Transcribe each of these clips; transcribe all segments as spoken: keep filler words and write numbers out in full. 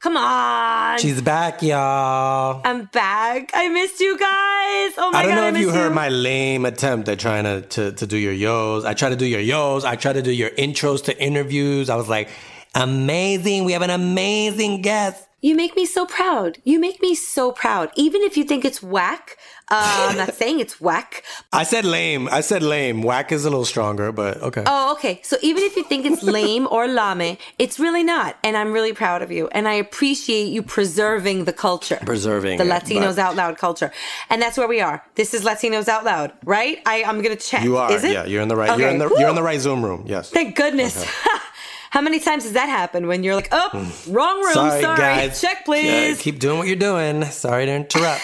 Come on. She's back, y'all. I'm back. I missed you guys. Oh, my God, I don't know God, if you, you heard my lame attempt at trying to, to, to do your yo's. I tried to do your yo's. I tried to do your intros to interviews. I was like, amazing. We have an amazing guest. You make me so proud. You make me so proud. Even if you think it's whack. Uh, I'm not saying it's whack. I said lame. I said lame. Whack is a little stronger, but okay. Oh, okay. So even if you think it's lame or lame, it's really not. And I'm really proud of you. And I appreciate you preserving the culture. Preserving the Latinos it, Out Loud culture. And that's where we are. This is Latinos Out Loud, right? I, I'm going to check. You are. Is it? Yeah, you're in the right. Okay. You're in the, you're in the right Zoom room. Yes. Thank goodness. Okay. How many times has that happened when you're like, oh, mm. wrong room. Sorry, sorry. Guys. Check, please. Yeah, keep doing what you're doing. Sorry to interrupt.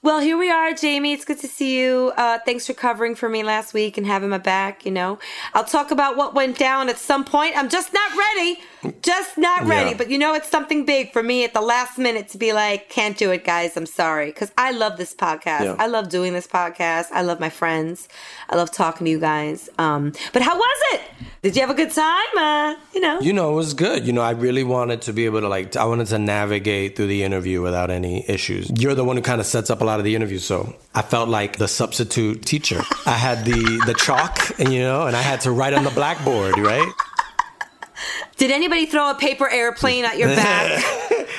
Well, here we are, Jamie. It's good to see you. Uh, thanks for covering for me last week and having my back, you know. I'll talk about what went down at some point. I'm just not ready. Just not ready. Yeah. But, you know, it's something big for me at the last minute to be like, can't do it, guys. I'm sorry. Because I love this podcast. Yeah. I love doing this podcast. I love my friends. I love talking to you guys. Um, but how was it? Did you have a good time? Uh, you know. You know, it was good. You know, I really wanted to be able to, like, I wanted to navigate through the interview without any issues. You're the one who kind of sets up a lot of the interview. So I felt like the substitute teacher. I had the, the chalk, and you know, and I had to write on the blackboard, right? Did anybody throw a paper airplane at your back?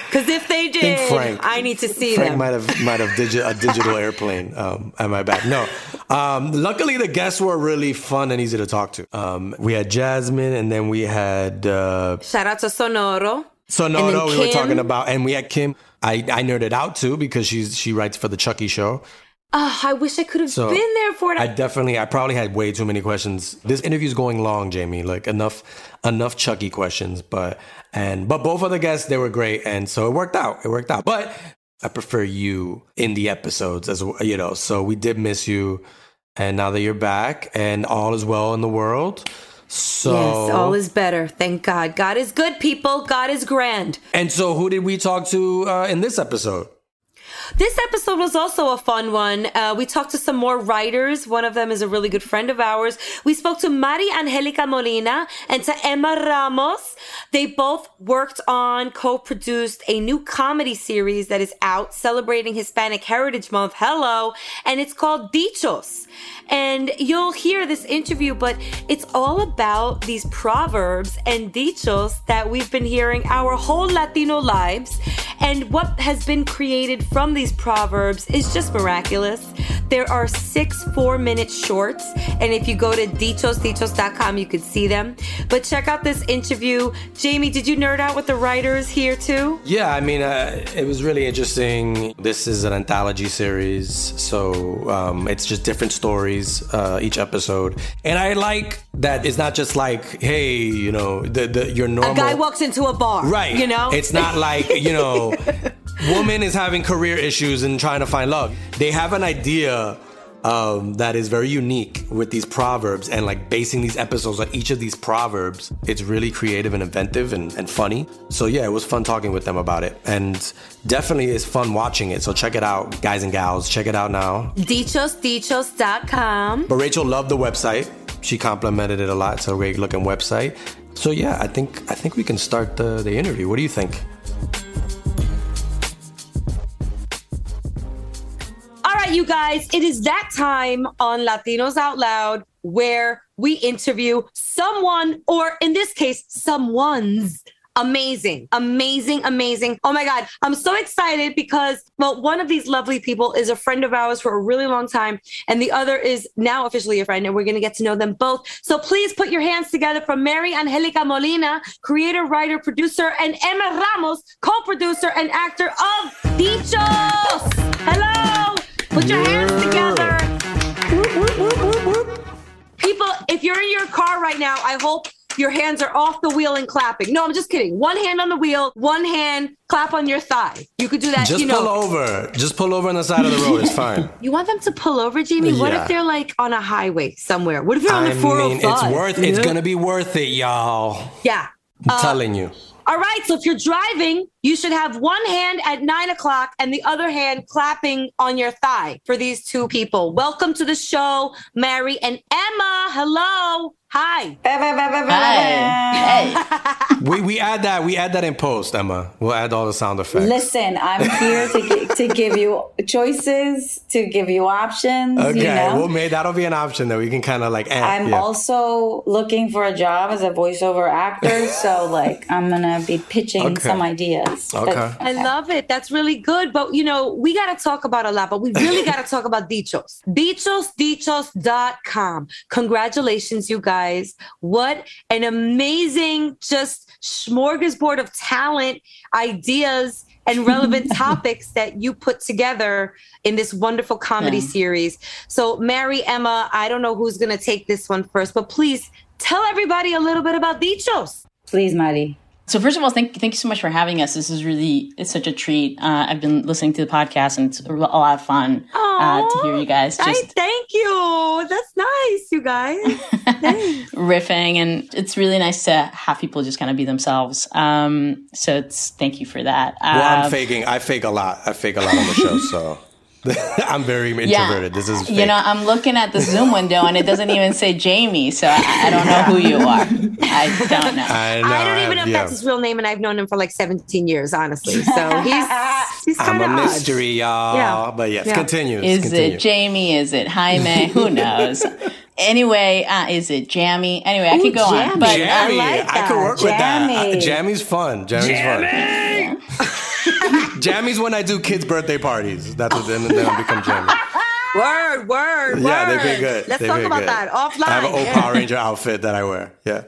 Because if they did, I, Frank, I need to see Frank them. Might have might have digi- a digital airplane um, at my back. No. Um, luckily, the guests were really fun and easy to talk to. Um, we had Jasmine, and then we had... Uh, Shout out to Sonoro. Sonoro, we were talking about. And we had Kim. I, I nerded out, too, because she's she writes for the Chucky show. Oh, I wish I could have so been there for it. I definitely, I probably had way too many questions. This interview's going long, Jamie. Like enough, enough Chucky questions. But and but both of the guests, they were great, and so it worked out. It worked out. But I prefer you in the episodes, as you know. So we did miss you, and now that you're back, and all is well in the world. So yes, all is better. Thank God. God is good, people. God is grand. And so, who did we talk to uh, in this episode? This episode was also a fun one. Uh, we talked to some more writers. One of them is a really good friend of ours. We spoke to Mary Angélica Molina and to Emma Ramos. They both worked on, co-produced a new comedy series that is out celebrating Hispanic Heritage Month. Hello. And it's called Dichos. And you'll hear this interview, but it's all about these proverbs and dichos that we've been hearing our whole Latino lives. And what has been created from these proverbs is just miraculous. There are six four-minute shorts, and if you go to dichos dichos dot com, you can see them. But check out this interview. Jamie, did you nerd out with the writers here too? Yeah, I mean, uh, it was really interesting. This is an anthology series, so um, it's just different stories uh, each episode. And I like that it's not just like, hey, you know, the, the your normal... A guy walks into a bar, right? You know? It's not like, you know... Woman is having career issues and trying to find love. They have an idea um, that is very unique with these proverbs and like basing these episodes on each of these proverbs. It's really creative and inventive and, and funny. So yeah, it was fun talking with them about it. And definitely it's fun watching it. So check it out, guys and gals. Check it out now. dichos dichos dot com. But Rachel loved the website. She complimented it a lot. It's a great looking website. So yeah, I think I think we can start the, the interview. What do you think? You guys, it is that time on Latinos Out Loud where we interview someone, or in this case, someone's amazing, amazing, amazing. Oh my God, I'm so excited because, well, one of these lovely people is a friend of ours for a really long time, and the other is now officially a friend, and we're going to get to know them both. So please put your hands together for Mary Angélica Molina, creator, writer, producer, and Emma Ramos, co-producer and actor of Dichos. Hello. Put your hands together. Whoop, whoop, whoop, whoop, whoop. People, if you're in your car right now, I hope Your hands are off the wheel and clapping. No, I'm just kidding. One hand on the wheel, one hand, clap on your thigh. You could do that. Just you know. pull over. Just pull over on the side of the road. It's fine. You want them to pull over, Jamie? Yeah. What if they're like on a highway somewhere? What if they're on I the four oh five? Mean, it's worth. It's going to be worth it, y'all. Yeah. I'm uh, telling you. All right. So if you're driving, you should have one hand at nine o'clock and the other hand clapping on your thigh for these two people. Welcome to the show, Mary and Emma. Hello. Hi. Hi. Hey. we we add that. We add that in post, Emma. We'll add all the sound effects. Listen, I'm here to gi- to give you choices, to give you options. Okay. You know? Well, maybe that'll be an option that we can kind of like add. I'm yeah. also looking for a job as a voiceover actor. So like I'm going to be pitching okay. some ideas. Okay. But, I love it. That's really good. But, you know, we got to talk about a lot, but we really got to talk about Dichos. Dichos, dichos dot com. Congratulations, you guys. What an amazing, just smorgasbord of talent, ideas, and relevant topics that you put together in this wonderful comedy yeah. series. So, Mary, Emma, I don't know who's going to take this one first, but please tell everybody a little bit about Dichos. Please, Mari. So first of all, thank, thank you so much for having us. This is really, it's such a treat. Uh, I've been listening to the podcast and it's a lot of fun uh, to hear you guys. Just I, thank you. That's nice, you guys. Riffing. And it's really nice to have people just kind of be themselves. Um, so it's thank you for that. Well, uh, I'm faking. I fake a lot. I fake a lot on the show, so... I'm very introverted. Yeah. This is fake. You know, I'm looking at the Zoom window and it doesn't even say Jamie, so I, I don't know who you are. I don't know. I, know, I don't even I, know if yeah. that's his real name, and I've known him for like seventeen years, honestly. So he's he's kind of a mystery, y'all. Yeah. But yes, yeah. continue. Is continue. It Jamie? Is it Jaime? Who knows? Anyway, uh, is it Jammy? Anyway, I Ooh, could go Jammy. on. But Jammy. I, like I could work Jammy. with that. Jammy's fun. Jammy's Jammy. fun. Jammies when I do kids' birthday parties. That's what then they become jammies. Word, word, yeah, word. Yeah, they feel good. Let's they talk about good. that offline. I have an old Power Ranger outfit that I wear. Yeah.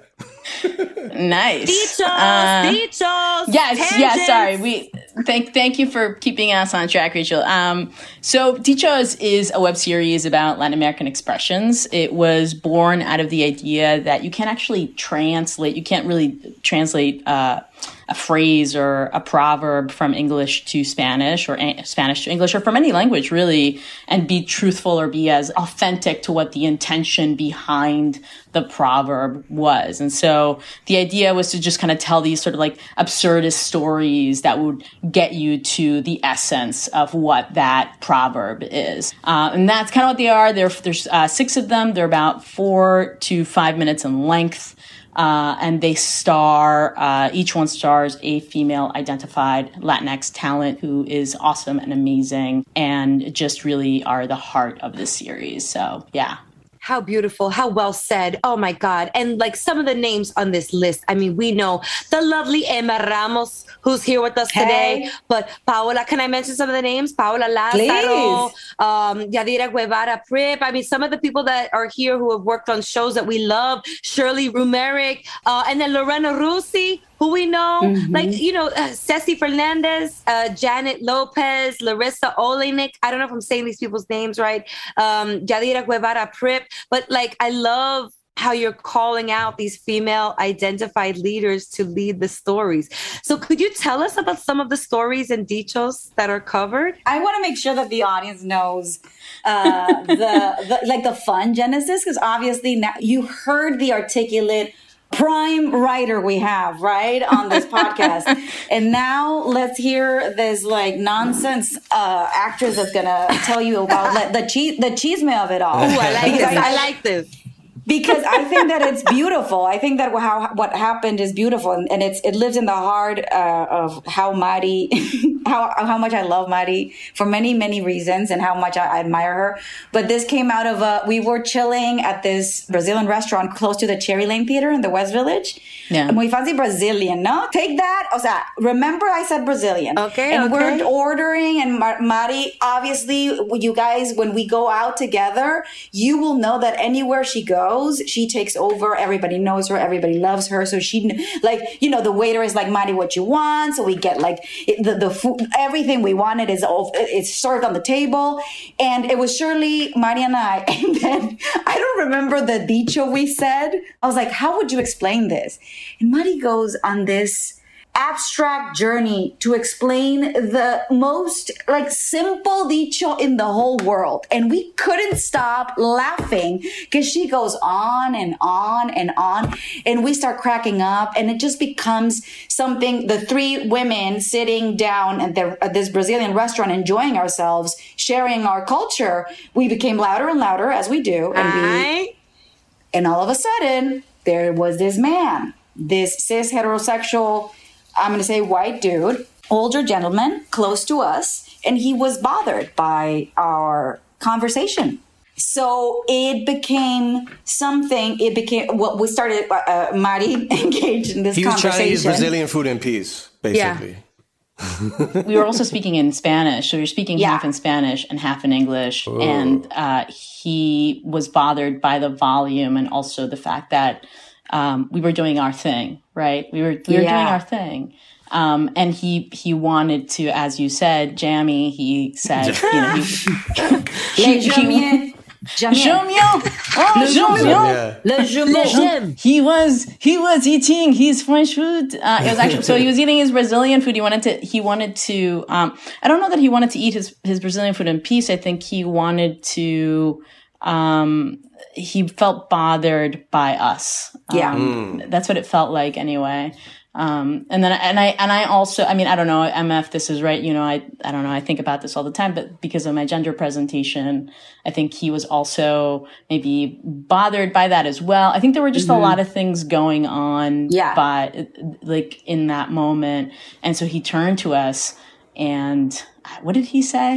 Nice. Dichos, uh, dichos. Yes, tangents. yeah. Sorry, we thank thank you for keeping us on track, Rachel. Um, so Dichos is a web series about Latin American expressions. It was born out of the idea that you can't actually translate. You can't really translate. Uh, a phrase or a proverb from English to Spanish or Spanish to English or from any language really, and be truthful or be as authentic to what the intention behind the proverb was. And so the idea was to just kind of tell these sort of like absurdist stories that would get you to the essence of what that proverb is. Uh, and that's kind of what they are. There, there's uh, six of them. They're about four to five minutes in length. Uh, and they star, uh, each one stars a female identified Latinx talent who is awesome and amazing and just really are the heart of the series. So, yeah. How beautiful. How well said. Oh, my God. And like some of the names on this list. I mean, we know the lovely Emma Ramos, who's here with us hey. today. But Paola, can I mention some of the names? Paola Lázaro, um, Yadira Guevara-Prip. I mean, some of the people that are here who have worked on shows that we love. Shirley Rumeric. Uh, and then Lorena Russi, who we know. Mm-hmm. Like, you know, uh, Ceci Fernandez, uh, Janet Lopez, Larissa Olinik. I don't know if I'm saying these people's names right. Um, Yadira Guevara-Prip. But like, I love how you're calling out these female identified leaders to lead the stories. So could you tell us about some of the stories and dichos that are covered? I want to make sure that the audience knows uh, the, the like the fun genesis, because obviously now you heard the articulate prime writer we have, right, on this podcast. And now let's hear this, like, nonsense uh, actress that's going to tell you about like, the cheese, the chisme of it all. Ooh, I like this. I like this. Because I think that it's beautiful. I think that how what happened is beautiful, and, and it's it lives in the heart uh, of how Mari, how how much I love Mari for many many reasons, and how much I, I admire her. But this came out of a, we were chilling at this Brazilian restaurant close to the Cherry Lane Theater in the West Village. Yeah, we fancy Brazilian, no? Take that, o sea, remember I said Brazilian. Okay, and okay. we're ordering, and Mari, obviously, you guys, when we go out together, you will know that anywhere she goes. goes, she takes over. Everybody knows her. Everybody loves her. So she, like, you know, the waiter is like, Mari, what you want? So we get like it, the, the food, everything we wanted is all, it's served on the table. And it was Shirley, Mari, and I. And then I don't remember the dicho we said. I was like, how would you explain this? And Mari goes on this abstract journey to explain the most like simple dicho in the whole world. And we couldn't stop laughing because she goes on and on and on. And we start cracking up and it just becomes something. The three women sitting down at, their, at this Brazilian restaurant, enjoying ourselves, sharing our culture. We became louder and louder as we do. And, I... we, and all of a sudden there was this man, this cis heterosexual, I'm going to say white dude, older gentleman, close to us, and he was bothered by our conversation. So it became something, it became, well, we started, uh, Mari engaged in this he conversation. He was trying to use Brazilian food in peace, basically. Yeah. We were also speaking in Spanish. So we were speaking yeah. half in Spanish and half in English. Oh. And uh, he was bothered by the volume and also the fact that Um, we were doing our thing, right? We were we were yeah. doing our thing, um, and he he wanted to, as you said, jammy. He said, you know, he, he, he, he was he was eating his French food. Uh, it was actually so he was eating his Brazilian food. He wanted to he wanted to. Um, I don't know that he wanted to eat his his Brazilian food in peace. I think he wanted to. Um, he felt bothered by us. Yeah. Um, mm. That's what it felt like anyway. Um, and then, and I, and I also, I mean, I don't know, M F, this is right. You know, I, I don't know. I think about this all the time, but because of my gender presentation, I think he was also maybe bothered by that as well. I think there were just mm-hmm. a lot of things going on, yeah. but like in that moment. And so he turned to us and what did he say?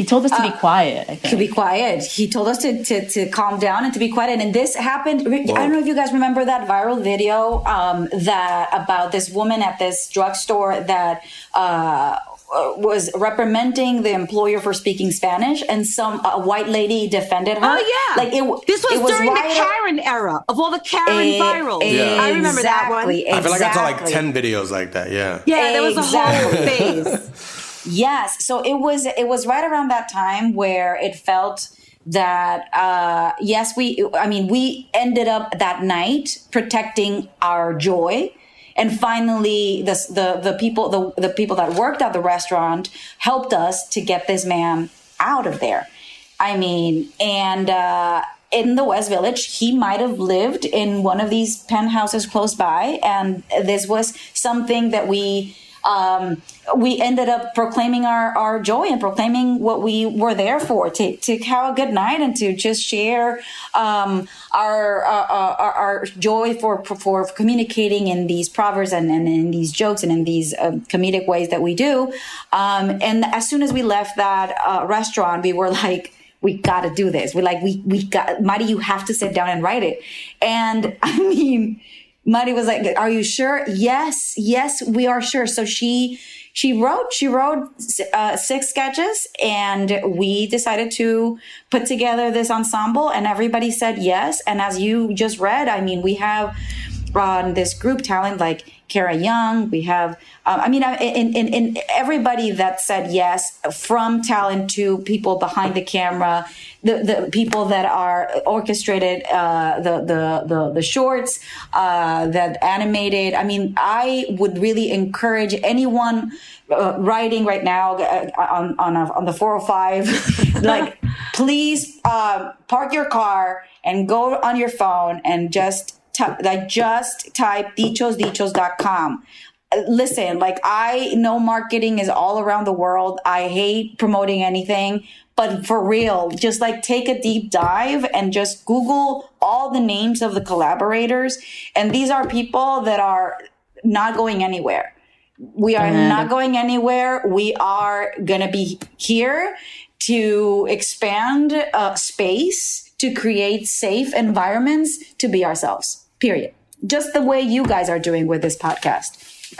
He told us to be quiet, I think. Uh, to be quiet. He told us to, to, to calm down and to be quiet. And this happened. Whoa. I don't know if you guys remember that viral video um, that about this woman at this drugstore that uh, was reprimanding the employer for speaking Spanish, and some a white lady defended her. Oh yeah, like it. This was, it was during viral. The Karen era of all the Karen it, virals. Yeah. I remember exactly, that one. Exactly. I feel like I saw like ten videos like that. Yeah. Yeah, there was exactly. a whole phase. Yes. So it was it was right around that time where it felt that, uh, yes, we I mean, we ended up that night protecting our joy. And finally, the the, the people, the, the people that worked at the restaurant helped us to get this man out of there. I mean, and uh, in the West Village, he might have lived in one of these penthouses close by. And this was something that we Um, we ended up proclaiming our, our joy and proclaiming what we were there for, to, to have a good night and to just share um, our, uh, our our joy for for communicating in these proverbs and, and in these jokes and in these uh, comedic ways that we do. Um, and as soon as we left that uh, restaurant, we were like, we got to do this. We're like, we we got Mari, you have to sit down and write it. And I mean, Mari was like, are you sure? Yes, yes, we are sure. So she she wrote, she wrote uh, six sketches, and we decided to put together this ensemble, and everybody said yes. And as you just read, I mean, we have on uh, this group talent like Kara Young, we have, um, I mean, in, in, in everybody that said yes, from talent to people behind the camera, the, the people that are orchestrated, uh, the, the, the, the shorts, uh, that animated. I mean, I would really encourage anyone uh, writing right now uh, on, on, a, on the four oh five, like, please, uh, park your car and go on your phone and just, like just type dichos dichos dot com. Listen, like I know marketing is all around the world. I hate promoting anything, but for real, just like take a deep dive and just Google all the names of the collaborators. And these are people that are not going anywhere. We are mm-hmm. not going anywhere. We are going to be here to expand uh, space, to create safe environments, to be ourselves, period. Just the way you guys are doing with this podcast.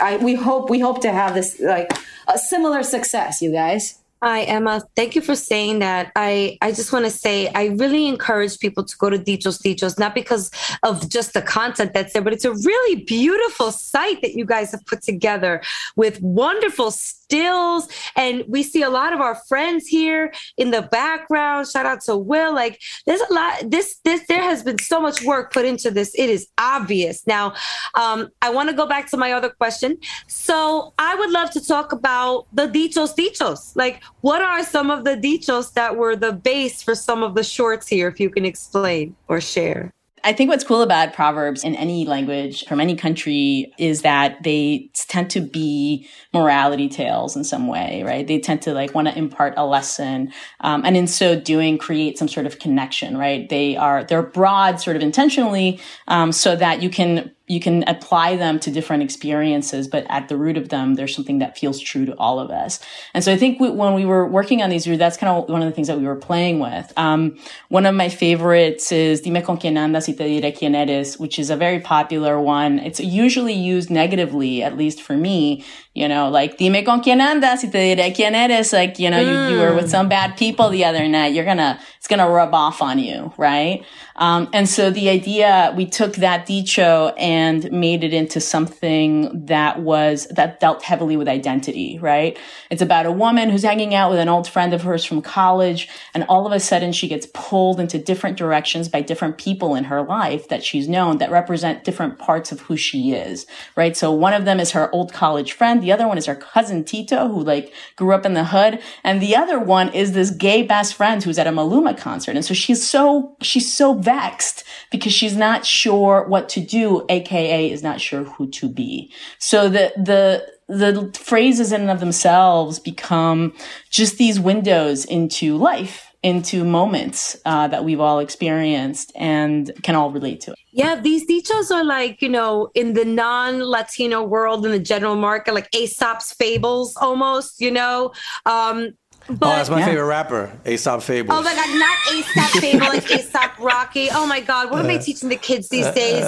I, we hope we hope to have this like a similar success, you guys. Hi, Emma. Thank you for saying that. I, I just want to say I really encourage people to go to Dichos Dichos, not because of just the content that's there, but it's a really beautiful site that you guys have put together with wonderful stills. And we see a lot of our friends here in the background. Shout out to Will. Like there's a lot, this, this, there has been so much work put into this. It is obvious. Now, um, I want to go back to my other question. So I would love to talk about the Dichos Dichos. Like, what are some of the dichos that were the base for some of the shorts here, if you can explain or share? I think what's cool about proverbs in any language from any country is that they tend to be morality tales in some way, right? They tend to like want to impart a lesson. Um, and in so doing, create some sort of connection, right? They are, they're broad sort of intentionally, um, so that you can You can apply them to different experiences, but at the root of them, there's something that feels true to all of us. And so I think we, when we were working on these, that's kind of one of the things that we were playing with. Um, one of my favorites is Dime con quién andas y te diré quién eres, which is a very popular one. It's usually used negatively, at least for me. You know, like, Dime con quién andas y te diré quién eres. Like, you know, you, you were with some bad people the other night. You're going to, it's going to rub off on you, right? Um, and so the idea, we took that dicho and made it into something that was, that dealt heavily with identity, right? It's about a woman who's hanging out with an old friend of hers from college. And all of a sudden she gets pulled into different directions by different people in her life that she's known that represent different parts of who she is, right? So one of them is her old college friend. The other one is her cousin Tito, who like grew up in the hood. And the other one is this gay best friend who's at a Maluma concert. And so she's so, she's so vexed because she's not sure what to do, A K A is not sure who to be. So the, the, the phrases in and of themselves become just these windows into life, into moments uh, that we've all experienced and can all relate to it. Yeah, these dichos are like, you know, in the non-Latino world, in the general market, like Aesop's fables almost, you know. Um, but, oh, that's my yeah. favorite rapper, Aesop Fables. Oh my God, not Aesop Fable, like Aesop Rocky. Oh my God, what am I teaching the kids these days?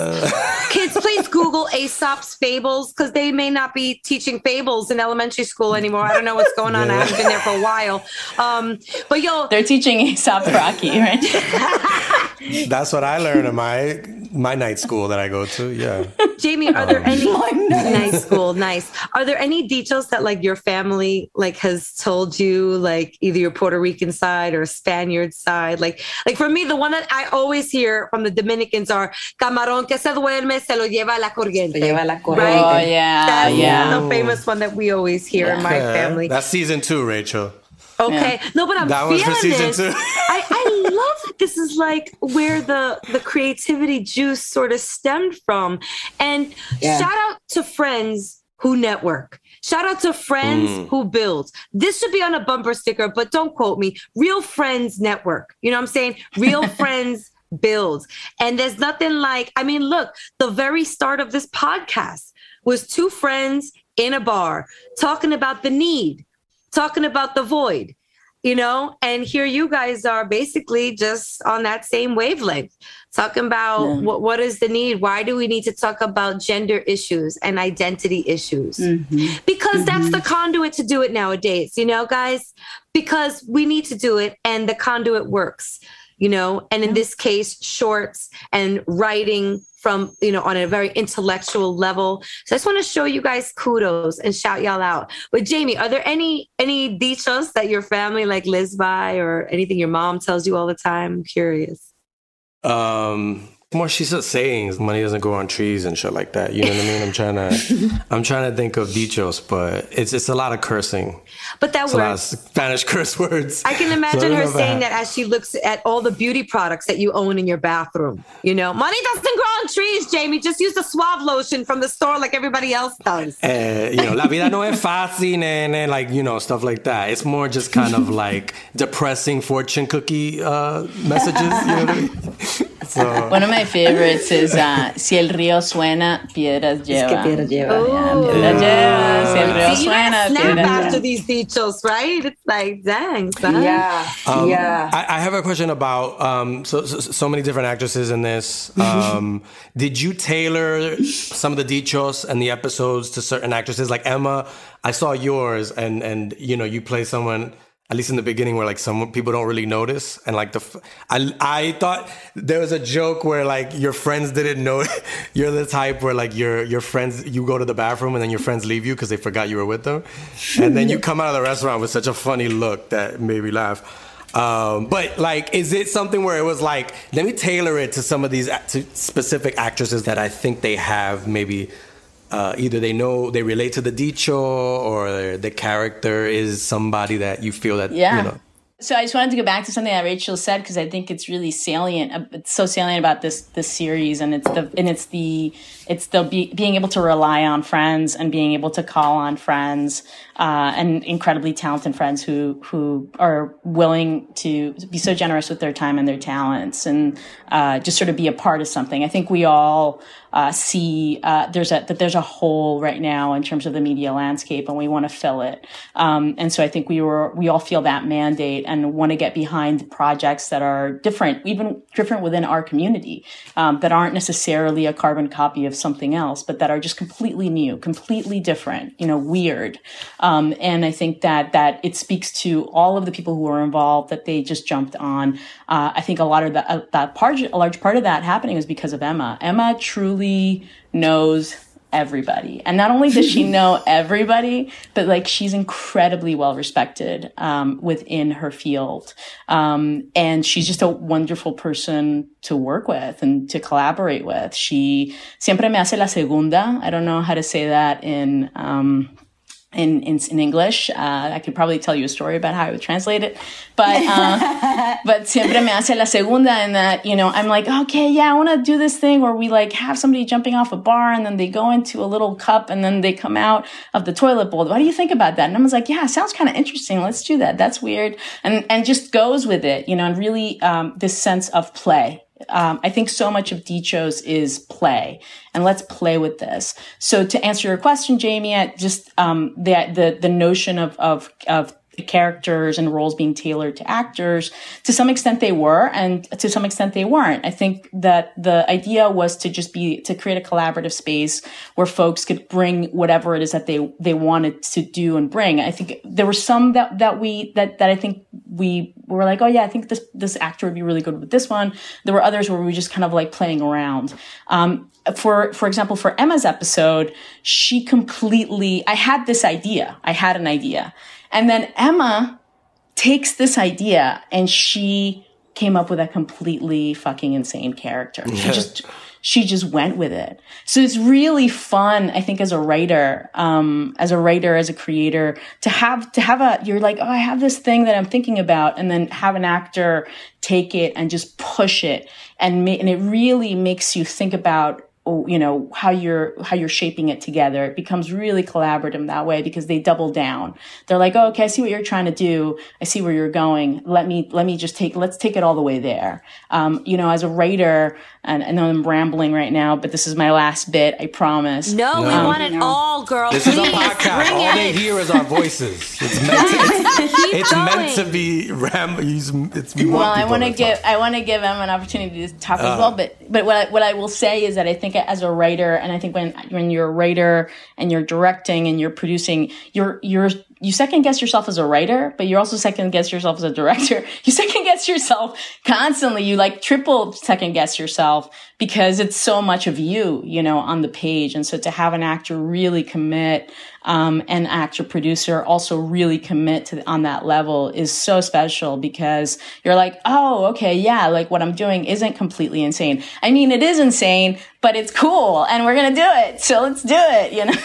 Kids, please Google Aesop's Fables because they may not be teaching fables in elementary school anymore. I don't know what's going on. Yeah. I haven't been there for a while. Um, but yo, they're teaching Aesop Rocky, right? That's what I learned in my my night school that I go to. Yeah, Jamie, are um, there any night school? Nice. Are there any details that like your family like has told you? Like either your Puerto Rican side or Spaniard side. Like, like for me, the one that I always hear from the Dominicans are camarón que se duerme se lo lleva la corriente. Se lleva la corriente. Right? Oh yeah, that's yeah. the famous one that we always hear yeah. in my yeah. family. That's season two, Rachel. Okay, yeah. no, but I'm that feeling this. I, I love that this is like where the, the creativity juice sort of stemmed from. And yeah. shout out to friends who network. Shout out to friends mm. who build. This should be on a bumper sticker, but don't quote me. Real friends network. You know what I'm saying? Real friends build. And there's nothing like, I mean, look, the very start of this podcast was two friends in a bar talking about the need, talking about the void, you know? And here you guys are basically just on that same wavelength, talking about mm. what, what is the need? Why do we need to talk about gender issues and identity issues? Mm-hmm. Because mm-hmm. that's the conduit to do it nowadays, you know, guys, because we need to do it and the conduit works, you know, and in yeah. this case, shorts and writing from, you know, on a very intellectual level. So I just want to show you guys kudos and shout y'all out. But Jamie, are there any, any dichos that your family like lives by or anything your mom tells you all the time? I'm curious. Um, more she's just sayings. Money doesn't grow on trees and shit like that. You know what I mean? I'm trying to, I'm trying to think of dichos, but it's it's a lot of cursing. But that it's works. A lot of Spanish curse words. I can imagine so I her saying that as she looks at all the beauty products that you own in your bathroom. You know, money doesn't grow on trees, Jamie. Just use the Suave lotion from the store like everybody else does. Uh, you know, la vida no es fácil, and like you know stuff like that. It's more just kind of like depressing fortune cookie uh, messages. You know what I mean? So. One of my favorites is uh, Si el río suena, piedras lleva. Es que piedras lleva. Oh. Yeah, piedras yeah. lleva. Si el río See, suena, you snap after lleva. These dichos, right? It's like, dang, son. Yeah. Um, yeah. I, I have a question about um, so, so so many different actresses in this. Um, did you tailor some of the dichos and the episodes to certain actresses? Like Emma, I saw yours, and and you know you play someone. at least in the beginning, where like some people don't really notice. And like the, f- I, I thought there was a joke where like your friends didn't know. You're the type where like your, your friends, you go to the bathroom and then your friends leave you because they forgot you were with them. And then you come out of the restaurant with such a funny look that made me laugh. Um, but like, is it something where it was like, let me tailor it to some of these to specific actresses that I think they have maybe, uh, either they know they relate to the dicho or the character is somebody that you feel that, yeah. you know. So I just wanted to go back to something that Rachel said, because I think it's really salient. It's so salient about this this series, and it's the and it's the it's the be, being able to rely on friends and being able to call on friends uh, and incredibly talented friends who who are willing to be so generous with their time and their talents and uh, just sort of be a part of something. I think we all uh, see uh, there's a that there's a hole right now in terms of the media landscape, and we want to fill it. Um, and so I think we were we all feel that mandate. And want to get behind projects that are different, even different within our community, um, that aren't necessarily a carbon copy of something else, but that are just completely new, completely different, you know, weird. Um, and I think that that it speaks to all of the people who are involved that they just jumped on. Uh, I think a lot of the, uh, that part, a large part of that happening is because of Emma. Emma truly knows everybody. And not only does she know everybody, but like she's incredibly well respected um, within her field. Um, and she's just a wonderful person to work with and to collaborate with. She siempre me hace la segunda. I don't know how to say that in um In, in in English, uh, I could probably tell you a story about how I would translate it, but uh, but siempre me hace la segunda, and that, you know, I'm like, okay, yeah, I want to do this thing where we like have somebody jumping off a bar and then they go into a little cup and then they come out of the toilet bowl. What do you think about that? And I was like, yeah, sounds kind of interesting. Let's do that. That's weird, and and just goes with it, you know, and really um, this sense of play. Um, I think so much of Dichos is play, and let's play with this. So to answer your question, Jamie, just um, the, the the notion of of of characters and roles being tailored to actors, to some extent they were, and to some extent they weren't. I think that the idea was to just be to create a collaborative space where folks could bring whatever it is that they they wanted to do and bring. I think there were some that that we that that I think we. We were like, oh, yeah, I think this this actor would be really good with this one. There were others where we were just kind of like playing around. Um, for for example, for Emma's episode, she completely, I had this idea. I had an idea. And then Emma takes this idea and she came up with a completely fucking insane character. Yeah. She just she just went with it. So it's really fun, I think, as a writer, um, as a writer, as a creator, to have to have a you're like, oh, I have this thing that I'm thinking about, and then have an actor take it and just push it, and ma- and it really makes you think about, you know, how you're how you're shaping it together. It becomes really collaborative that way because they double down. They're like, oh, okay, I see what you're trying to do. I see where you're going. Let me let me just take let's take it all the way there. Um, you know, as a writer, and I know I'm rambling right now, but this is my last bit. I promise. No, no. we um, want it all, girl. This Please, is a podcast. All it. They hear is our voices. It's meant to, it's, it's meant to be rambling. It's we well, want I want to give talk. I want to give Em an opportunity to talk uh, as well. But but what I, what I will say is that I think. As a writer, and I think when when you're a writer and you're directing and you're producing, you're you're you second guess yourself as a writer, but you also second guess yourself as a director. You second guess yourself constantly. You like triple second guess yourself because it's so much of you, you know, on the page. And so to have an actor really commit. Um, and actor producer also really commit to on that level is so special because you're like, oh, okay, yeah, like what I'm doing isn't completely insane. I mean, it is insane, but it's cool, and we're gonna do it. So let's do it, you know.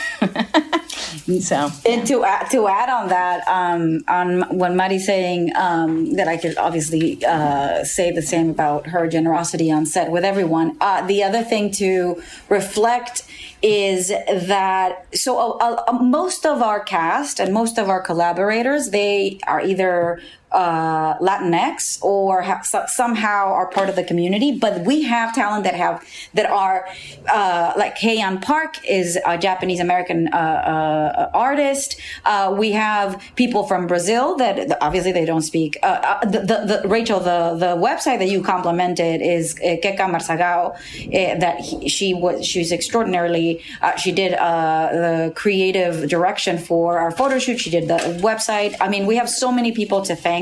so yeah. And to add, to add on that, um, on what Maddie's saying, um, that I could obviously uh, say the same about her generosity on set with everyone. Uh, the other thing to reflect. Is that so uh, uh, most of our cast and most of our collaborators, they are either uh, Latinx or have, so, somehow are part of the community. But we have talent that have that are uh, like Heian Park is a Japanese American uh, uh, artist. Uh, we have people from Brazil that obviously they don't speak. Uh, the, the, the Rachel, the the website that you complimented is uh, Keka Marzagão. Uh, that he, she was she's extraordinarily. Uh, she did uh, the creative direction for our photo shoot. She did the website. I mean, we have so many people to thank.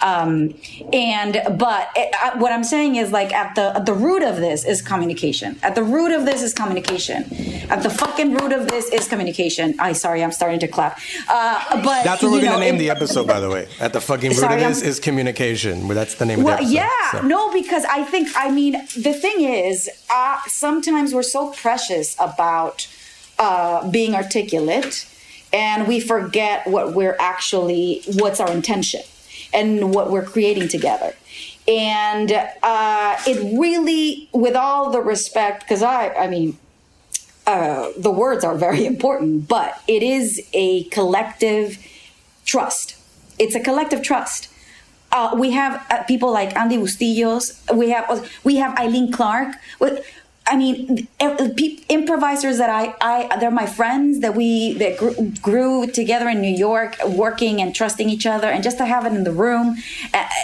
Um, and but it, I, what I'm saying is, like, at the at the root of this is communication. At the root of this is communication. At the fucking root of this is communication. I sorry, I'm starting to clap. Uh, but that's what we're gonna know, name it, the episode, by the way. At the fucking root sorry, of this I'm, is communication. Well, that's the name well, of the episode. Yeah, so. no, because I think I mean the thing is, uh, sometimes we're so precious about uh, being articulate, and we forget what we're actually what's our intention. And what we're creating together. And uh, it really, with all the respect, because I, I mean, uh, the words are very important, but it is a collective trust. It's a collective trust. Uh, we have uh, people like Andy Bustillos. We have we have Eileen Clark. With, I mean, improvisers that I, I, they're my friends that we, that grew, grew together in New York, working and trusting each other, and just to have it in the room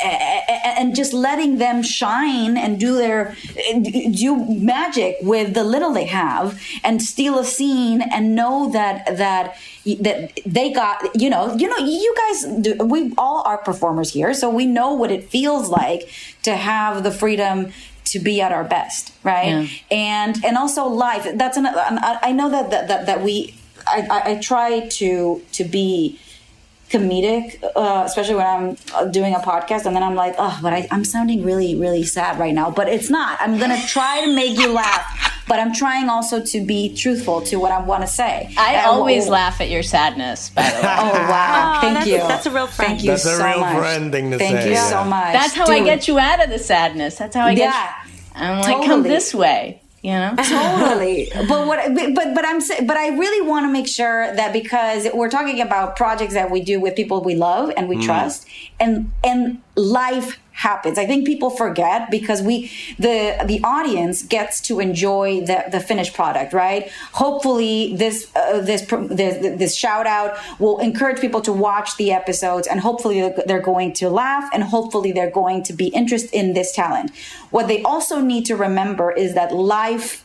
and just letting them shine and do their, do magic with the little they have and steal a scene and know that, that, that they got, you know, you know, you guys, do, we all are performers here, so we know what it feels like to have the freedom to be at our best, right? Yeah. And and also life. That's another. I know that that that, that we. I, I try to to be comedic, uh, especially when I'm doing a podcast, and then I'm like, oh, but I, I'm sounding really really sad right now. But it's not. I'm gonna try to make you laugh. But I'm trying also to be truthful to what I want to say. I and always we'll, laugh at your sadness, by the way. Oh, wow. Oh, Thank that's, you. That's a real friend. Thank you that's so much. That's a real much. friend thing to Thank say. Thank you yeah. so much. That's how Dude. I get you out of the sadness. That's how I get yeah. you. I'm like, totally. Come this way. You know? Totally. But what? But but I'm. But I really want to make sure that because we're talking about projects that we do with people we love and we mm. trust, and and life happens. I think people forget because we the the audience gets to enjoy the, the finished product, right? Hopefully, this uh, this this this shout out will encourage people to watch the episodes, and hopefully they're going to laugh, and hopefully they're going to be interested in this talent. What they also need to remember is that life,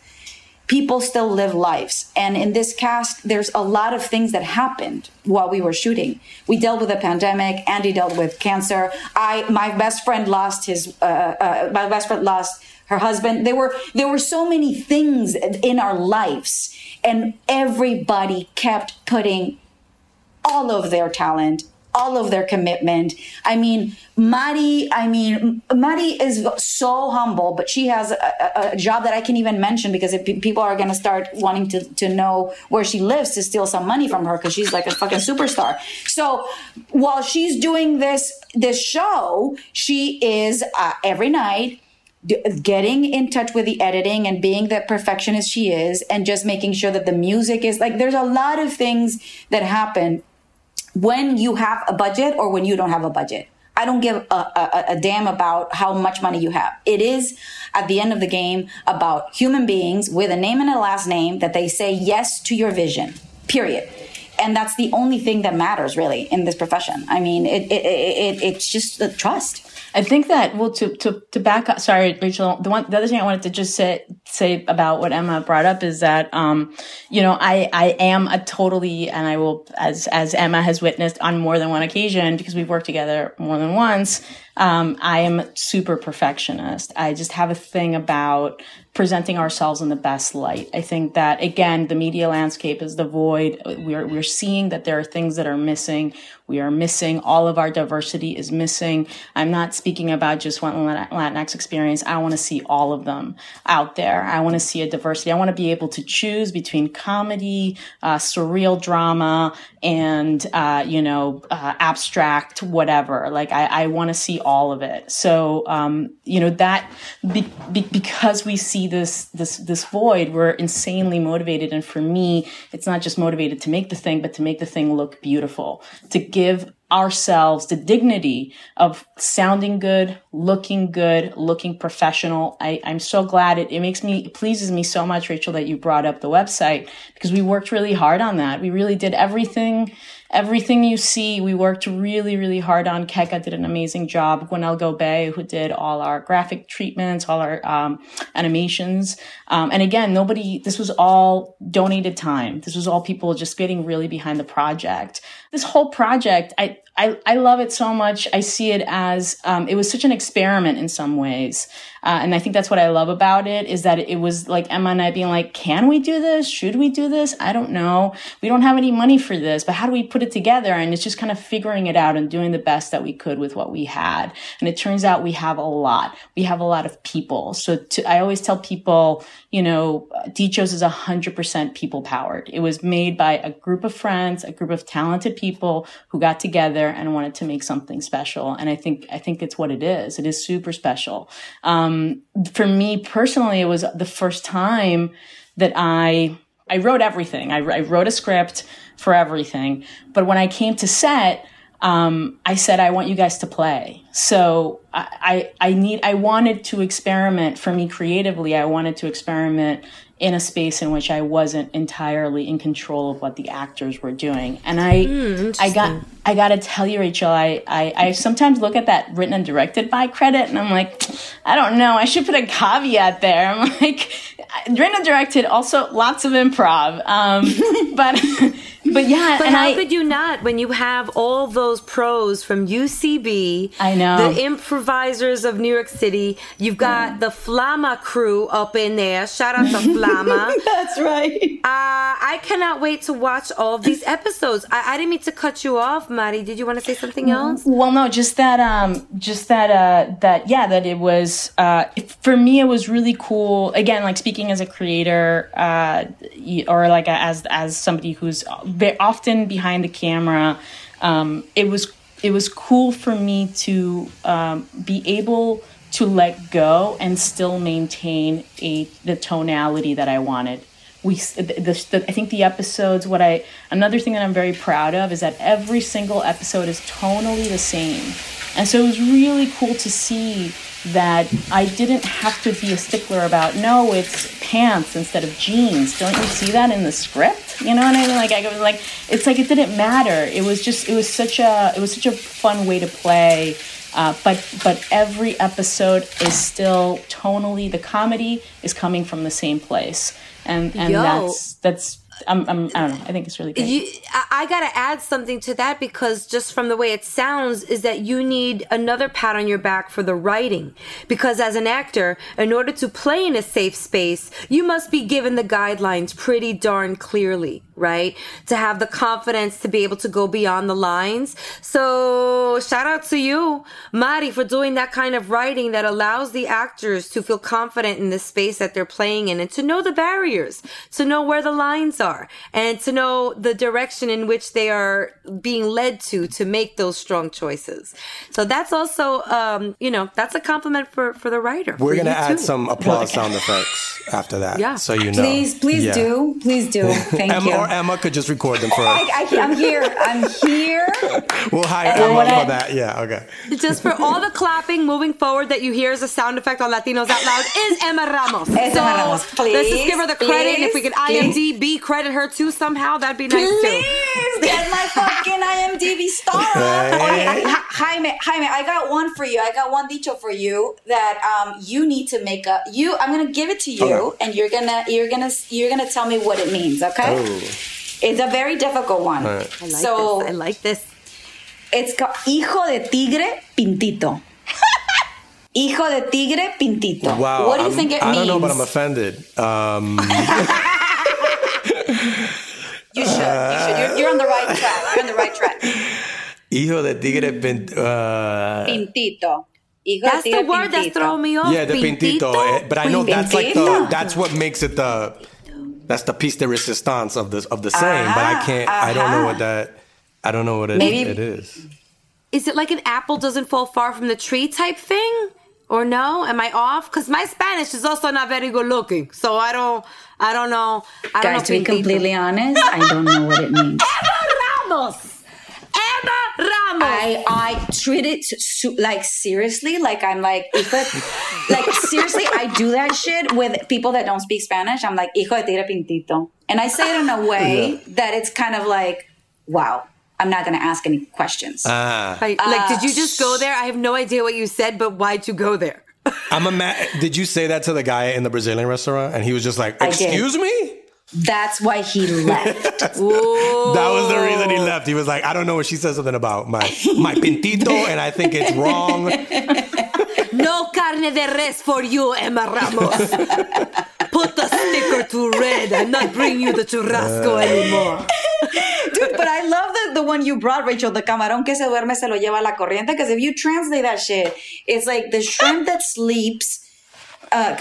people still live lives. And in this cast, there's a lot of things that happened while we were shooting. We dealt with a pandemic. Andy dealt with cancer. I, my best friend lost his, uh, uh, my best friend lost her husband. There were, there were so many things in our lives, and everybody kept putting all of their talent, all of their commitment. I mean, Mari, I mean, Mari is so humble, but she has a, a job that I can't even mention because if people are going to start wanting to, to know where she lives to steal some money from her because she's like a fucking superstar. So while she's doing this, this show, she is uh, every night getting in touch with the editing and being the perfectionist she is and just making sure that the music is like, there's a lot of things that happen when you have a budget or when you don't have a budget. I don't give a, a, a damn about how much money you have. It is, at the end of the game, about human beings with a name and a last name that they say yes to your vision, period. And that's the only thing that matters, really, in this profession. I mean, it, it, it, it it's just the trust. I think that, well, to, to, to back up, sorry, Rachel, the one, the other thing I wanted to just say, say about what Emma brought up is that, um, you know, I, I am a totally, and I will, as, as Emma has witnessed on more than one occasion, because we've worked together more than once, um, I am super perfectionist. I just have a thing about presenting ourselves in the best light. I think that, again, the media landscape is the void. We're, we're seeing that there are things that are missing. We are missing. All of our diversity is missing. I'm not speaking about just one Latinx experience. I want to see all of them out there. I want to see a diversity. I want to be able to choose between comedy, uh, surreal drama, and, uh, you know, uh, abstract, whatever. Like, I, I want to see all of it. So, um, you know, that be- be- because we see this, this, this void, we're insanely motivated. And for me, it's not just motivated to make the thing, but to make the thing look beautiful, to give ourselves the dignity of sounding good, looking good, looking professional. I, I'm so glad it, it makes me, it pleases me so much, Rachel, that you brought up the website, because we worked really hard on that. We really did everything, everything you see. We worked really, really hard on. Keka did an amazing job. Gwenel Gobe, who did all our graphic treatments, all our um, animations. Um, and again, nobody, this was all donated time. This was all people just getting really behind the project. This whole project, I, I, I love it so much. I see it as, um, it was such an experiment in some ways. Uh, and I think that's what I love about it, is that it was like Emma and I being like, can we do this? Should we do this? I don't know. We don't have any money for this, but how do we put it together? And it's just kind of figuring it out and doing the best that we could with what we had. And it turns out we have a lot. We have a lot of people. So to, I always tell people, you know, Dichos is one hundred percent people powered. It was made by a group of friends, a group of talented people who got together and wanted to make something special. And I think, I think it's what it is. It is super special. Um, for me personally, it was the first time that I, I wrote everything. I, I wrote a script for everything. But when I came to set, um, I said, I want you guys to play. So I, I, I need, I wanted to experiment. For me creatively, I wanted to experiment in a space in which I wasn't entirely in control of what the actors were doing. And I, mm, I got, I got to tell you, Rachel, I, I, I sometimes look at that written and directed by credit and I'm like, I don't know, I should put a caveat there. I'm like, written and directed, also lots of improv. Um, but, but yeah. But and how I, could you not, when you have all those pros from U C B, I know, the improvisers of New York City, you've got mm. the Flama crew up in there. Shout out to Flama. That's right. Uh, I cannot wait to watch all of these episodes. I, I didn't mean to cut you off, Mari. Did you want to say something else? Well, no, just that, um, just that, uh, that, yeah, that it was, uh, it, for me, it was really cool. Again, like speaking as a creator, uh, or like a, as, as somebody who's often behind the camera, um, it was, it was cool for me to, um, be able to let go and still maintain a the tonality that I wanted. We, the, the, I think the episodes, what I, another thing that I'm very proud of is that every single episode is tonally the same. And so it was really cool to see that I didn't have to be a stickler about, no, it's pants instead of jeans. Don't you see that in the script? You know what I mean? Like I was like, it's like it didn't matter. It was just, it was such a, it was such a fun way to play. Uh, but but every episode is still tonally, the comedy is coming from the same place, and and Yo. that's that's. I'm, I'm, I don't know. I think it's really good. You, I, I got to add something to that, because just from the way it sounds is that you need another pat on your back for the writing, because as an actor, in order to play in a safe space, you must be given the guidelines pretty darn clearly, right? To have the confidence to be able to go beyond the lines. So shout out to you, Mari, for doing that kind of writing that allows the actors to feel confident in the space that they're playing in, and to know the barriers, to know where the lines are. Are, and to know the direction in which they are being led to to make those strong choices. So that's also, um, you know, that's a compliment for, for the writer. We're going to add too. some applause sound effects after that. Yeah. So you know. Please, please yeah. do. Please do. Thank Emma, you. Or Emma could just record them for us. I, I, I'm here. I'm here. We'll hire and Emma I, for that. Yeah, okay. Just for all the clapping moving forward that you hear as a sound effect on Latinos Out Loud is Emma Ramos. It's so Emma Ramos, please. Let's just give her the credit. Please, and if we could I M D B credit. Credit her too somehow, that'd be nice. Please, too. Please get my fucking I M D B star. Hey. Hi, Jaime, Jaime, I got one for you. I got one dicho for you that um, you need to make up. You, I'm gonna give it to you, okay. and you're gonna, you're gonna, you're gonna tell me what it means. Okay? Oh. It's a very difficult one. Right. I like so this. I like this. It's called hijo de tigre pintito. Hijo de tigre pintito. Wow. What do you I'm, think it I means? I don't know, but I'm offended. Um... You should. You should. You're, you're on the right track. You're on the right track. Hijo de tigre pint, uh... pintito. Hijo that's de tigre the word pintito. That's throwing me off. Yeah, the pintito. pintito. But I know pintito. That's like the. That's what makes it the. That's the piece de resistance of the of the saying. Uh-huh. But I can't. Uh-huh. I don't know what that. I don't know what it, Maybe, it is. Is it like an apple doesn't fall far from the tree type thing? Or no? Am I off? Because my Spanish is also not very good looking. So I don't, I don't know. I don't Guys, know to be completely honest, I don't know what it means. Emma Ramos! Emma Ramos! Ramos. I, I treat it so, like seriously. Like I'm like, hijo de, like seriously, I do that shit with people that don't speak Spanish. I'm like, hijo de tira pintito. And I say it in a way yeah. that it's kind of like, wow. I'm not going to ask any questions. Uh, like, uh, like, did you just go there? I have no idea what you said, but why'd you go there? I'm a ma- Did you say that to the guy in the Brazilian restaurant? And he was just like, excuse me? That's why he left. That was the reason he left. He was like, I don't know what she said something about my, my pintito, and I think it's wrong. No carne de res for you, Emma Ramos. Put the sticker to red. I'm not bringing you the churrasco uh, anymore. Dude, but I love the, the one you brought, Rachel, the camarón que se duerme se lo lleva la corriente, because if you translate that shit, it's like the shrimp that sleeps, uh,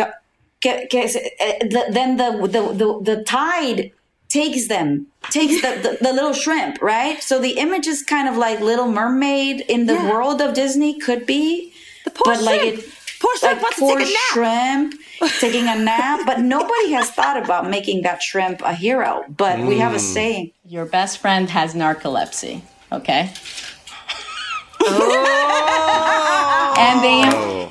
que, que, uh, then the, the, the, the tide takes them, takes the, the, the little shrimp, right? So the image is kind of like Little Mermaid in the yeah. world of Disney, could be. The poor but shrimp. Like it, poor shrimp like wants poor to take a nap. Shrimp taking a nap. But nobody has thought about making that shrimp a hero. But mm. we have a saying. Your best friend has narcolepsy, okay? Oh. And they, Im-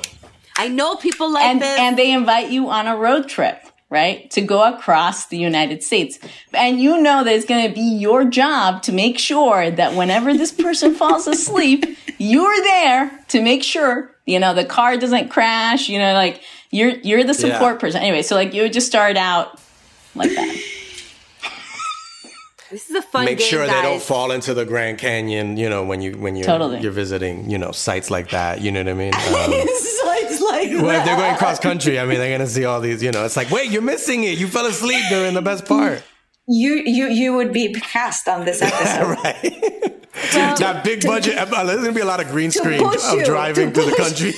I know people like and, this. And they invite you on a road trip, right? To go across the United States. And you know that it's going to be your job to make sure that whenever this person falls asleep, you're there to make sure, you know, the car doesn't crash, you know, like you're, you're the support yeah. person. Anyway, so like you would just start out like that. This is a fun Make game, sure guys. They don't fall into the Grand Canyon, you know, when, you, when you're, totally. You're visiting, you know, sites like that. You know what I mean? Um, sites like well, that. Well, if they're going cross country, I mean, they're going to see all these, you know, it's like, wait, you're missing it. You fell asleep during the best part. You you you would be cast on this episode. Right. Well, that big budget, there's going to be a lot of green screen of you, driving to through the country.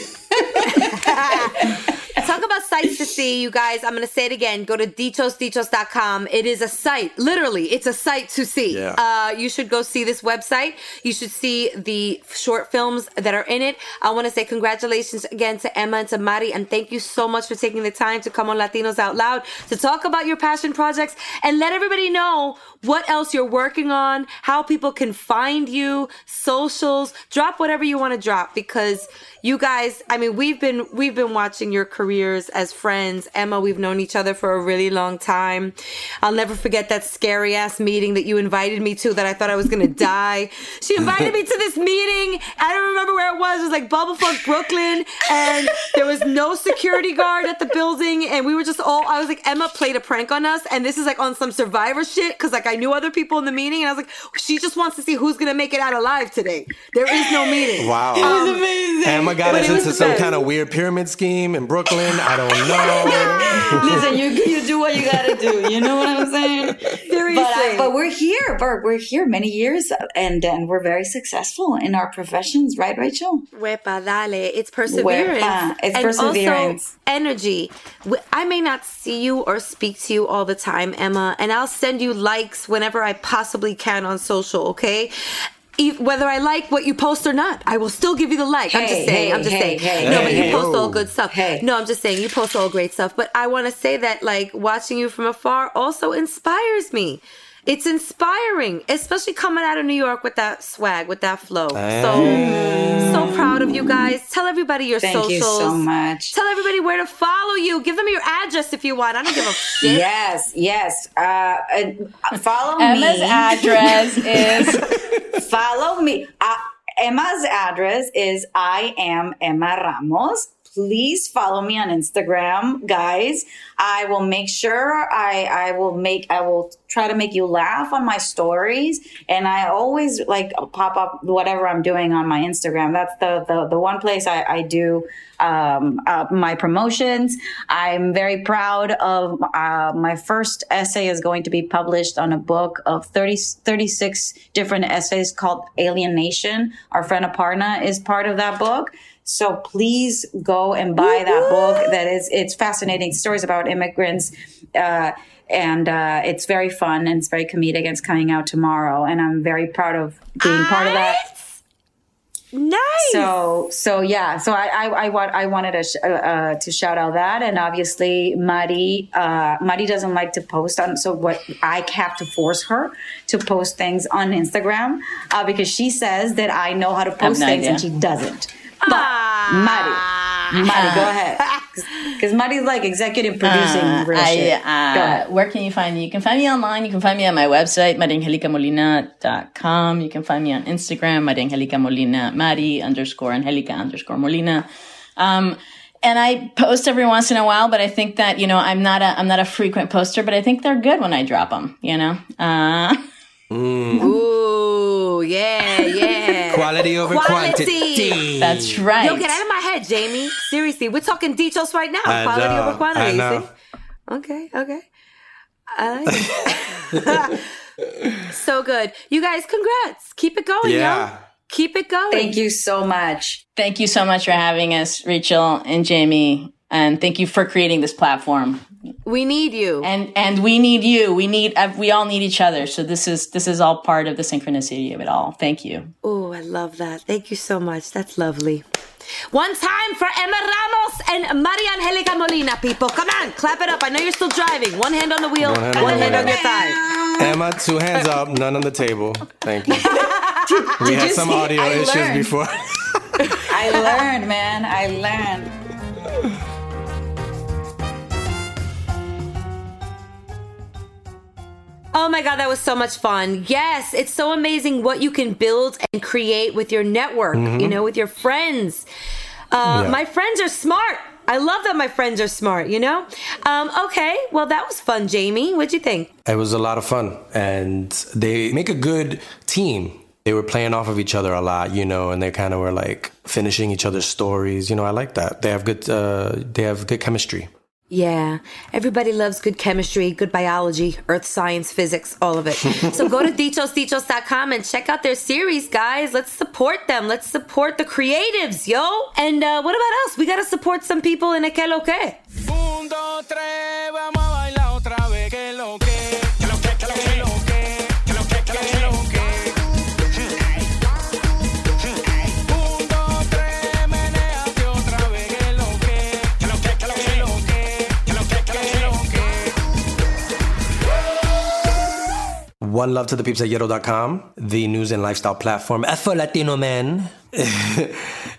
Talk about sites to see, you guys. I'm going to say it again. Go to dichos dichos dot com. It is a site. Literally, it's a site to see. Yeah. Uh, you should go see this website. You should see the short films that are in it. I want to say congratulations again to Emma and to Mari, and thank you so much for taking the time to come on Latinos Out Loud to talk about your passion projects and let everybody know what else you're working on, how people can find you, socials. Drop whatever you want to drop, because you guys, I mean, we've been we've been watching your careers as friends. Emma, we've known each other for a really long time. I'll never forget that scary ass meeting that you invited me to that I thought I was gonna die. She invited me to this meeting. I don't remember where it was. It was like Bumblefuck Brooklyn, and there was no security guard at the building, and we were just all, I was like, Emma played a prank on us, and this is like on some Survivor shit, because like I knew other people in the meeting, and I was like, she just wants to see who's gonna make it out alive today. There is no meeting. Wow. It was um, amazing. Emma got but us into some best. Kind of weird pyramid scheme in Brooklyn. I don't know. Listen, you you do what you gotta do. You know what I'm saying? Seriously. But, I, but we're here. We're, we're here many years, and, and we're very successful in our professions. Right, Rachel? Wepa, dale. It's perseverance. Wepa. It's and perseverance. Also energy. I may not see you or speak to you all the time, Emma, and I'll send you likes whenever I possibly can on social, okay? Whether I like what you post or not, I will still give you the like. Hey, I'm just saying. Hey, I'm just hey, saying. Hey, no, hey, but you hey, post all good stuff. Hey. No, I'm just saying you post all great stuff. But I want to say that, like, watching you from afar also inspires me. It's inspiring, especially coming out of New York with that swag, with that flow. So, so proud of you guys. Tell everybody your Thank socials. Thank you so much. Tell everybody where to follow you. Give them your address if you want. I don't give a shit. Yes, yes. Uh, uh, follow me. Emma's address is... follow me. Uh, Emma's address is I am Emma Ramos. Please follow me on Instagram, guys. I will make sure I, I will make I will try to make you laugh on my stories, and I always like pop up whatever I'm doing on my Instagram. That's the the, the one place I, I do um, uh, my promotions. I'm very proud of uh, my first essay is going to be published on a book of thirty, thirty-six different essays called Alienation. Our friend Aparna is part of that book. So please go and buy that book. That is, it's fascinating stories about immigrants. Uh, and uh, it's very fun, and it's very comedic. It's coming out tomorrow. And I'm very proud of being part of that. Nice. So, so yeah, so I, I, I, want, I wanted to, sh- uh, to shout out that. And obviously Mari, uh, Mari doesn't like to post on. So what I have to force her to post things on Instagram, uh, because she says that I know how to post things idea. and she doesn't. But ah. Mari, Mari, go ahead. Because Mari's like executive producing uh, real shit. I, uh, where can you find me? You can find me online. You can find me on my website, Mary Angelica Molina dot com. You can find me on Instagram, Mary Angelica Molina, Mari underscore Angelica underscore Molina. Um, and I post every once in a while, but I think that, you know, I'm not a, I'm not a frequent poster, but I think they're good when I drop them, you know? Uh, mm. Ooh, yeah, yeah. Quality over Quality. quantity. That's right. Yo, get out of my head, Jamie. Seriously, we're talking Dichos right now. I Quality know, over quantity. I know. Okay, okay. I like it. So good. You guys, congrats. Keep it going, yeah. yo. Keep it going. Thank you so much. Thank you so much for having us, Rachel and Jamie. And thank you for creating this platform. We need you. And and we need you. We need we all need each other. So this is this is all part of the synchronicity of it all. Thank you. Oh, I love that. Thank you so much. That's lovely. One time for Emma Ramos and Mary Angélica Molina, people. Come on, clap it up. I know you're still driving. One hand on the wheel, one hand, one hand on your thigh. Emma, two hands up, none on the table. Thank you. did, we did had you some see? audio I issues learned. before. I learned, man. I learned. Oh my God, that was so much fun. Yes, it's so amazing what you can build and create with your network, mm-hmm. you know, with your friends. Uh, yeah. My friends are smart. I love that my friends are smart, you know? Um, okay, well, that was fun, Jamie. What'd you think? It was a lot of fun, and they make a good team. They were playing off of each other a lot, you know, and they kind of were like finishing each other's stories. You know, I like that. They have good, uh, they have good chemistry. Yeah, everybody loves good chemistry, good biology, earth science, physics, all of it. So go to dichos dichos dot com and check out their series, guys. Let's support them. Let's support the creatives, yo. And uh, what about us? We got to support some people in aquel okay. Un, dos, tres, vamos a bailar otra vez, que lo que. One love to the peeps at Yero dot com, the news and lifestyle platform for Latino men.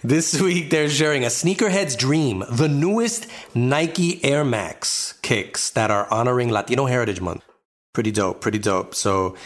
This week, they're sharing a sneakerhead's dream, the newest Nike Air Max kicks that are honoring Latino Heritage Month. Pretty dope, pretty dope. So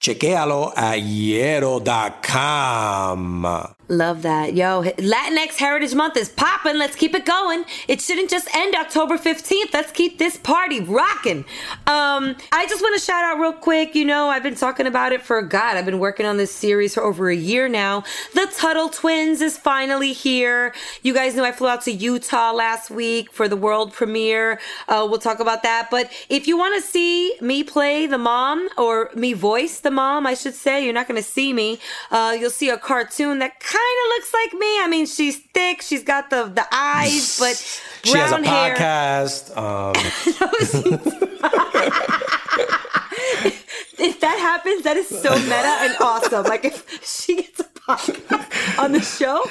chequealo at Yero dot com. Love that. Yo, Latinx Heritage Month is popping. Let's keep it going. It shouldn't just end October fifteenth. Let's keep this party rocking. Um, I just want to shout out real quick. You know, I've been talking about it for, God, I've been working on this series for over a year now. The Tuttle Twins is finally here. You guys know I flew out to Utah last week for the world premiere. Uh, we'll talk about that. But if you want to see me play the mom, or me voice the mom, I should say, you're not going to see me. Uh, you'll see a cartoon that kind kind of looks like me. I mean, she's thick. She's got the, the eyes, but brown she has a hair. Podcast. Um. If that happens, that is so meta and awesome. Like if she gets a podcast on the show.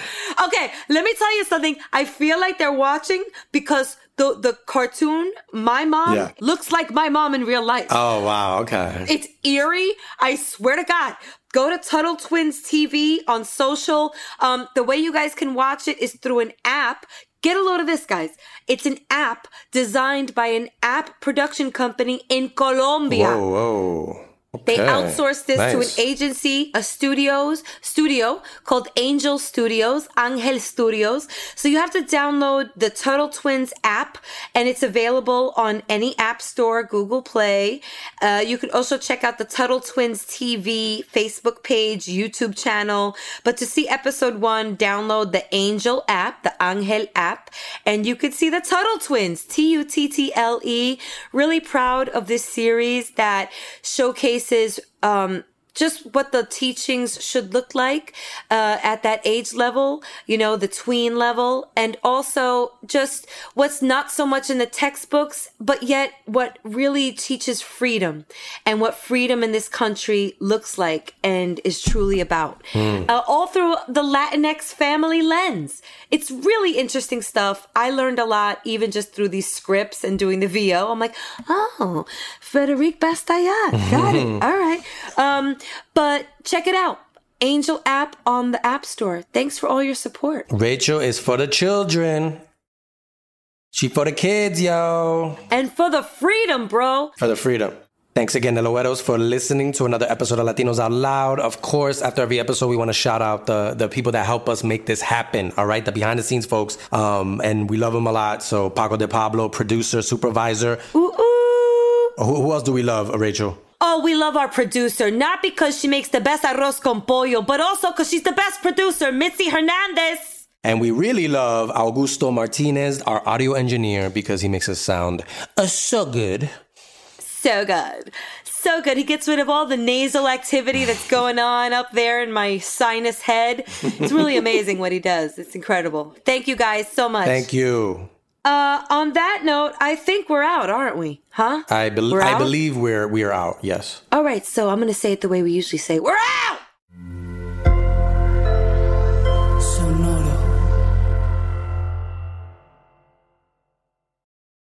Okay, let me tell you something. I feel like they're watching because the the cartoon, my mom, yeah. looks like my mom in real life. Oh, wow. Okay. It's eerie. I swear to God. Go to Tuttle Twins T V on social. Um, the way you guys can watch it is through an app. Get a load of this, guys. It's an app designed by an app production company in Colombia. Whoa, whoa. Okay. They outsourced this nice. to an agency, a studios, studio called Angel Studios, Angel Studios. So you have to download the Tuttle Twins app, and it's available on any app store, Google Play. Uh, you can also check out the Tuttle Twins T V Facebook page, YouTube channel. But to see episode one, download the Angel app, the Angel app, and you can see the Tuttle Twins, T U T T L E. Really proud of this series that showcases Um, just what the teachings should look like uh, at that age level, you know, the tween level, and also just what's not so much in the textbooks, but yet what really teaches freedom and what freedom in this country looks like and is truly about. Mm. Uh, all through the Latinx family lens. It's really interesting stuff. I learned a lot even just through these scripts and doing the V O. I'm like, oh, Frederic Bastiat. Got it. All right. Um, but check it out. Angel app on the App Store. Thanks for all your support. Rachel is for the children. She for the kids, yo. And for the freedom, bro. For the freedom. Thanks again, Deloeros, for listening to another episode of Latinos Out Loud. Of course, after every episode, we want to shout out the, the people that help us make this happen, all right? The behind-the-scenes folks, um, and we love them a lot. So Paco de Pablo, producer, supervisor. Ooh, ooh. Who, who else do we love, Rachel? Oh, we love our producer, not because she makes the best arroz con pollo, but also because she's the best producer, Missy Hernandez. And we really love Augusto Martinez, our audio engineer, because he makes us sound uh, so good. So good. So good. He gets rid of all the nasal activity that's going on up there in my sinus head. It's really amazing what he does. It's incredible. Thank you guys so much. Thank you. Uh, on that note, I think we're out, aren't we? Huh? I, be- I believe we're, we're out, yes. All right, so I'm going to say it the way we usually say it. We're out!